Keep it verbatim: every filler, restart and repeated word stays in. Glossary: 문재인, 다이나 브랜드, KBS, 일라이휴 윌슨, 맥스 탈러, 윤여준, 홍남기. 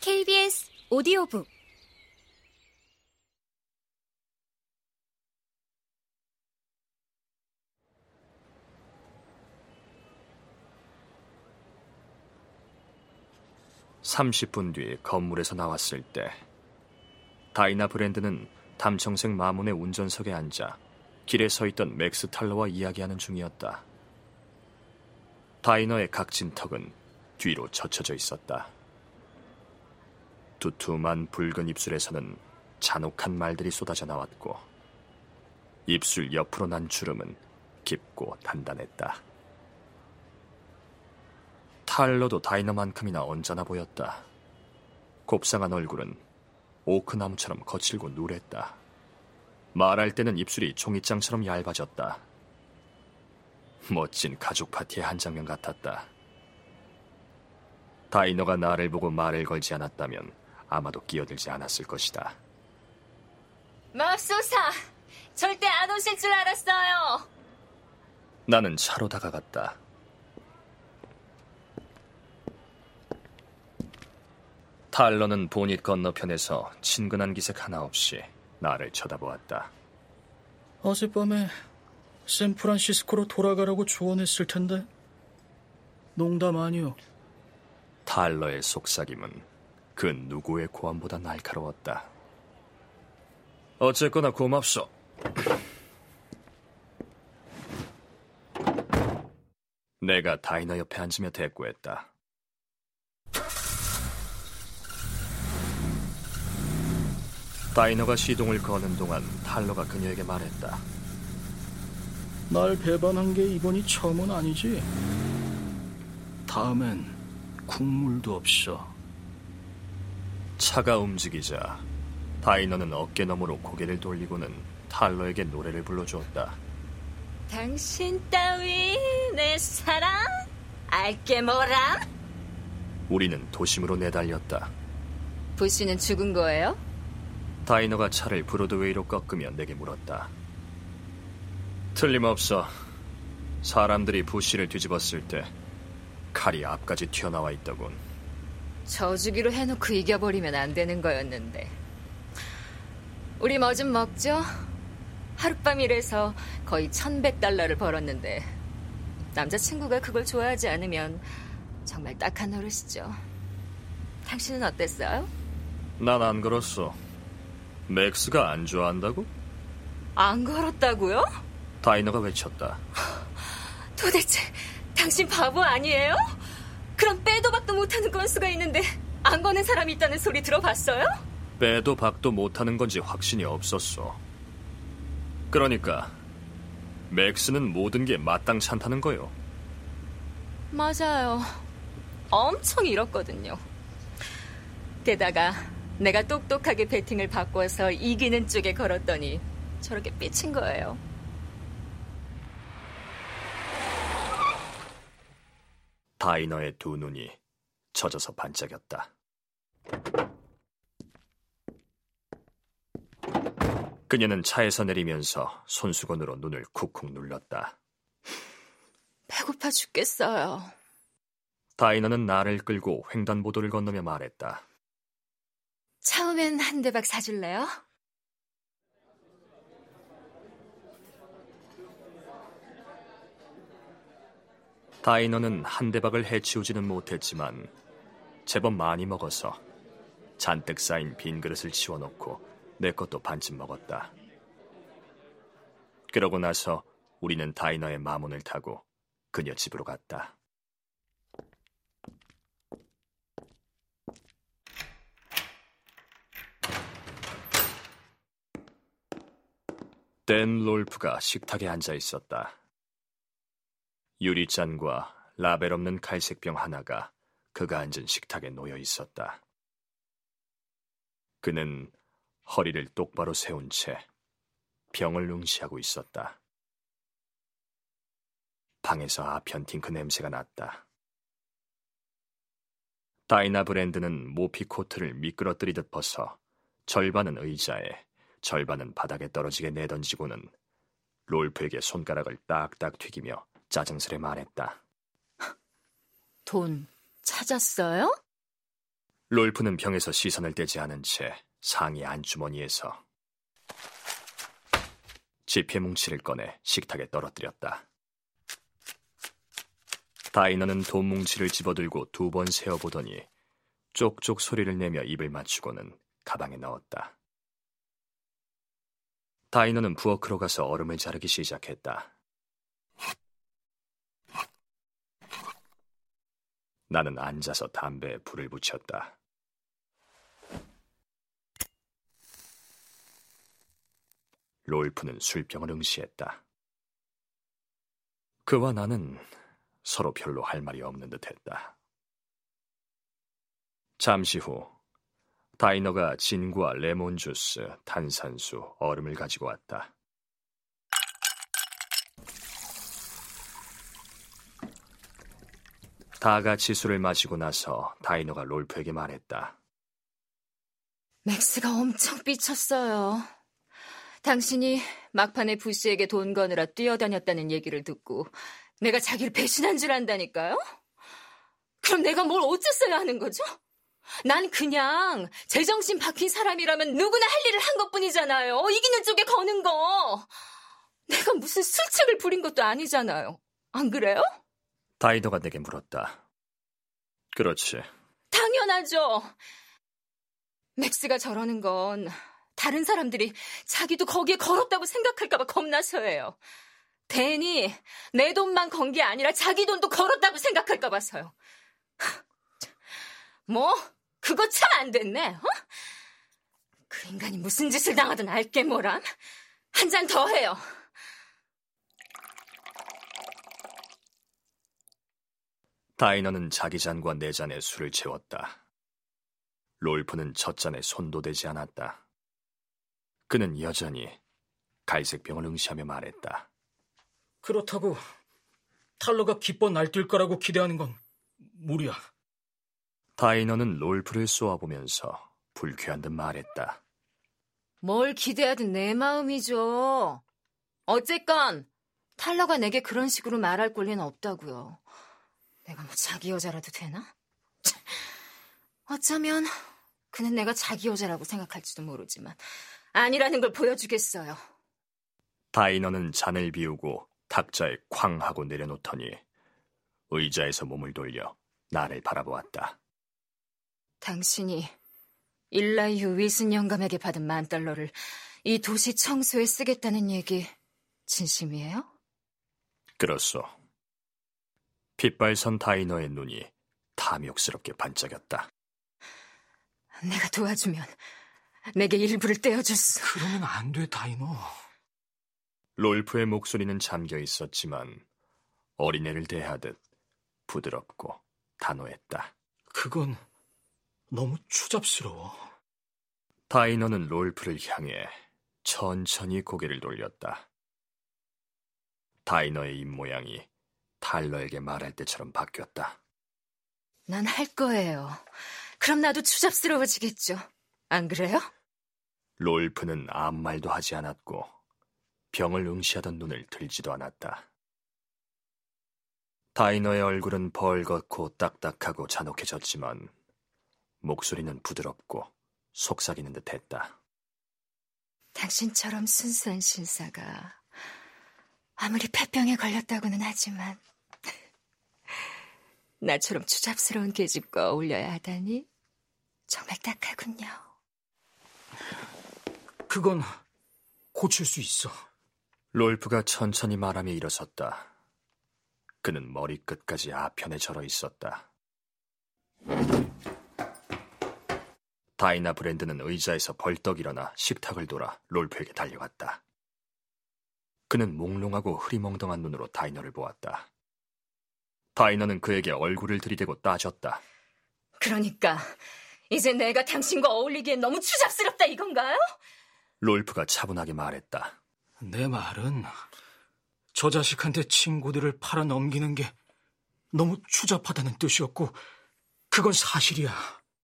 케이비에스 오디오북 삼십 분 뒤 건물에서 나왔을 때 다이나 브랜드는 담청색 마문의 운전석에 앉아 길에 서 있던 맥스 탈러와 이야기하는 중이었다. 다이너의 각진 턱은 뒤로 젖혀져 있었다. 두툼한 붉은 입술에서는 잔혹한 말들이 쏟아져 나왔고 입술 옆으로 난 주름은 깊고 단단했다. 탈러도 다이너만큼이나 언짢아 보였다. 곱상한 얼굴은 오크나무처럼 거칠고 누랬다. 말할 때는 입술이 종잇장처럼 얇아졌다. 멋진 가족 파티의 한 장면 같았다. 다이너가 나를 보고 말을 걸지 않았다면 아마도 끼어들지 않았을 것이다. 맙소사! 절대 안 오실 줄 알았어요! 나는 차로 다가갔다. 탈러는 보닛 건너편에서 친근한 기색 하나 없이 나를 쳐다보았다. 어젯밤에 샌프란시스코로 돌아가라고 조언했을 텐데. 농담 아니오. 탈러의 속삭임은 그 누구의 고함보다 날카로웠다. 어쨌거나 고맙소. 내가 다이너 옆에 앉으며 대꾸했다. 다이너가 시동을 거는 동안 탈러가 그녀에게 말했다. 날 배반한 게 이번이 처음은 아니지. 다음엔 국물도 없어. 차가 움직이자 다이너는 어깨 너머로 고개를 돌리고는 탈러에게 노래를 불러주었다. 당신 따위 내 사랑 알게 뭐라. 우리는 도심으로 내달렸다. 부시는 죽은 거예요? 다이너가 차를 브로드웨이로 꺾으며 내게 물었다. 틀림없어. 사람들이 부시를 뒤집었을 때 칼이 앞까지 튀어나와 있더군. 져주기로 해놓고 이겨버리면 안 되는 거였는데. 우리 뭐 좀 먹죠? 하룻밤 일해서 거의 천백 달러를 벌었는데 남자친구가 그걸 좋아하지 않으면 정말 딱한 노릇이죠. 당신은 어땠어요? 난 안 걸었어. 맥스가 안 좋아한다고? 안 걸었다고요? 다이너가 외쳤다. 도대체 당신 바보 아니에요? 그럼 빼도 박도 못하는 건수가 있는데 안 거는 사람이 있다는 소리 들어봤어요? 빼도 박도 못하는 건지 확신이 없었어. 그러니까 맥스는 모든 게 마땅찮다는 거요. 맞아요. 엄청 잃었거든요. 게다가 내가 똑똑하게 배팅을 바꿔서 이기는 쪽에 걸었더니 저렇게 삐친 거예요. 다이너의 두 눈이 젖어서 반짝였다. 그녀는 차에서 내리면서 손수건으로 눈을 쿡쿡 눌렀다. 배고파 죽겠어요. 다이너는 나를 끌고 횡단보도를 건너며 말했다. 처음엔 한 대박 사줄래요? 다이너는 한 대박을 해치우지는 못했지만 제법 많이 먹어서 잔뜩 쌓인 빈 그릇을 치워놓고 내 것도 반쯤 먹었다. 그러고 나서 우리는 다이너의 마문을 타고 그녀 집으로 갔다. 댄 롤프가 식탁에 앉아 있었다. 유리잔과 라벨 없는 갈색병 하나가 그가 앉은 식탁에 놓여 있었다. 그는 허리를 똑바로 세운 채 병을 응시하고 있었다. 방에서 아편틴 그 냄새가 났다. 다이나 브랜드는 모피 코트를 미끄러뜨리듯 벗어 절반은 의자에 절반은 바닥에 떨어지게 내던지고는 롤프에게 손가락을 딱딱 튀기며 짜증스레 말했다. 돈 찾았어요? 롤프는 병에서 시선을 떼지 않은 채 상의 안주머니에서 지폐 뭉치를 꺼내 식탁에 떨어뜨렸다. 다이너는 돈 뭉치를 집어들고 두 번 세어보더니 쪽쪽 소리를 내며 입을 맞추고는 가방에 넣었다. 다이너는 부엌으로 가서 얼음을 자르기 시작했다. 나는 앉아서 담배에 불을 붙였다. 롤프는 술병을 응시했다. 그와 나는 서로 별로 할 말이 없는 듯했다. 잠시 후 다이너가 진과 레몬 주스, 탄산수, 얼음을 가지고 왔다. 다 같이 술을 마시고 나서 다이너가 롤프에게 말했다. 맥스가 엄청 삐쳤어요. 당신이 막판에 부시에게 돈 거느라 뛰어다녔다는 얘기를 듣고 내가 자기를 배신한 줄 안다니까요? 그럼 내가 뭘 어쨌어야 하는 거죠? 난 그냥 제정신 박힌 사람이라면 누구나 할 일을 한 것뿐이잖아요. 이기는 쪽에 거는 거. 내가 무슨 술책을 부린 것도 아니잖아요. 안 그래요? 다이너가 내게 물었다. 그렇지. 당연하죠. 맥스가 저러는 건 다른 사람들이 자기도 거기에 걸었다고 생각할까 봐 겁나서예요. 괜히 내 돈만 건 게 아니라 자기 돈도 걸었다고 생각할까 봐서요. 뭐 그거 참 안 됐네. 어? 그 인간이 무슨 짓을 당하든 알게 뭐람. 한 잔 더 해요. 다이너는 자기 잔과 내 잔에 술을 채웠다. 롤프는 첫 잔에 손도 대지 않았다. 그는 여전히 갈색병을 응시하며 말했다. 그렇다고 탈러가 기뻐 날뛸 거라고 기대하는 건 무리야. 다이너는 롤프를 쏘아보면서 불쾌한 듯 말했다. 뭘 기대하든 내 마음이죠. 어쨌건 탈러가 내게 그런 식으로 말할 권리는 없다고요. 내가 뭐 자기 여자라도 되나? 어쩌면 그는 내가 자기 여자라고 생각할지도 모르지만 아니라는 걸 보여주겠어요. 다이너는 잔을 비우고 탁자에 쾅 하고 내려놓더니 의자에서 몸을 돌려 나를 바라보았다. 당신이 일라이휴 윌슨 영감에게 받은 만 달러를 이 도시 청소에 쓰겠다는 얘기 진심이에요? 그렇소. 빛발선 다이너의 눈이 탐욕스럽게 반짝였다. 내가 도와주면 내게 일부를 떼어줄 수... 그러면 안 돼, 다이너. 롤프의 목소리는 잠겨 있었지만 어린애를 대하듯 부드럽고 단호했다. 그건 너무 추잡스러워. 다이너는 롤프를 향해 천천히 고개를 돌렸다. 다이너의 입모양이 탈러에게 말할 때처럼 바뀌었다. 난 할 거예요. 그럼 나도 추잡스러워지겠죠. 안 그래요? 롤프는 아무 말도 하지 않았고 병을 응시하던 눈을 들지도 않았다. 다이너의 얼굴은 벌겋고 딱딱하고 잔혹해졌지만 목소리는 부드럽고 속삭이는 듯했다. 당신처럼 순수한 신사가 아무리 폐병에 걸렸다고는 하지만 나처럼 추잡스러운 계집과 어울려야 하다니 정말 딱하군요. 그건 고칠 수 있어. 롤프가 천천히 말하며 일어섰다. 그는 머리끝까지 아편에 절어 있었다. 다이나 브랜드는 의자에서 벌떡 일어나 식탁을 돌아 롤프에게 달려갔다. 그는 몽롱하고 흐리멍덩한 눈으로 다이너를 보았다. 다이너는 그에게 얼굴을 들이대고 따졌다. 그러니까 이제 내가 당신과 어울리기엔 너무 추잡스럽다 이건가요? 롤프가 차분하게 말했다. 내 말은 저 자식한테 친구들을 팔아넘기는 게 너무 추잡하다는 뜻이었고 그건 사실이야.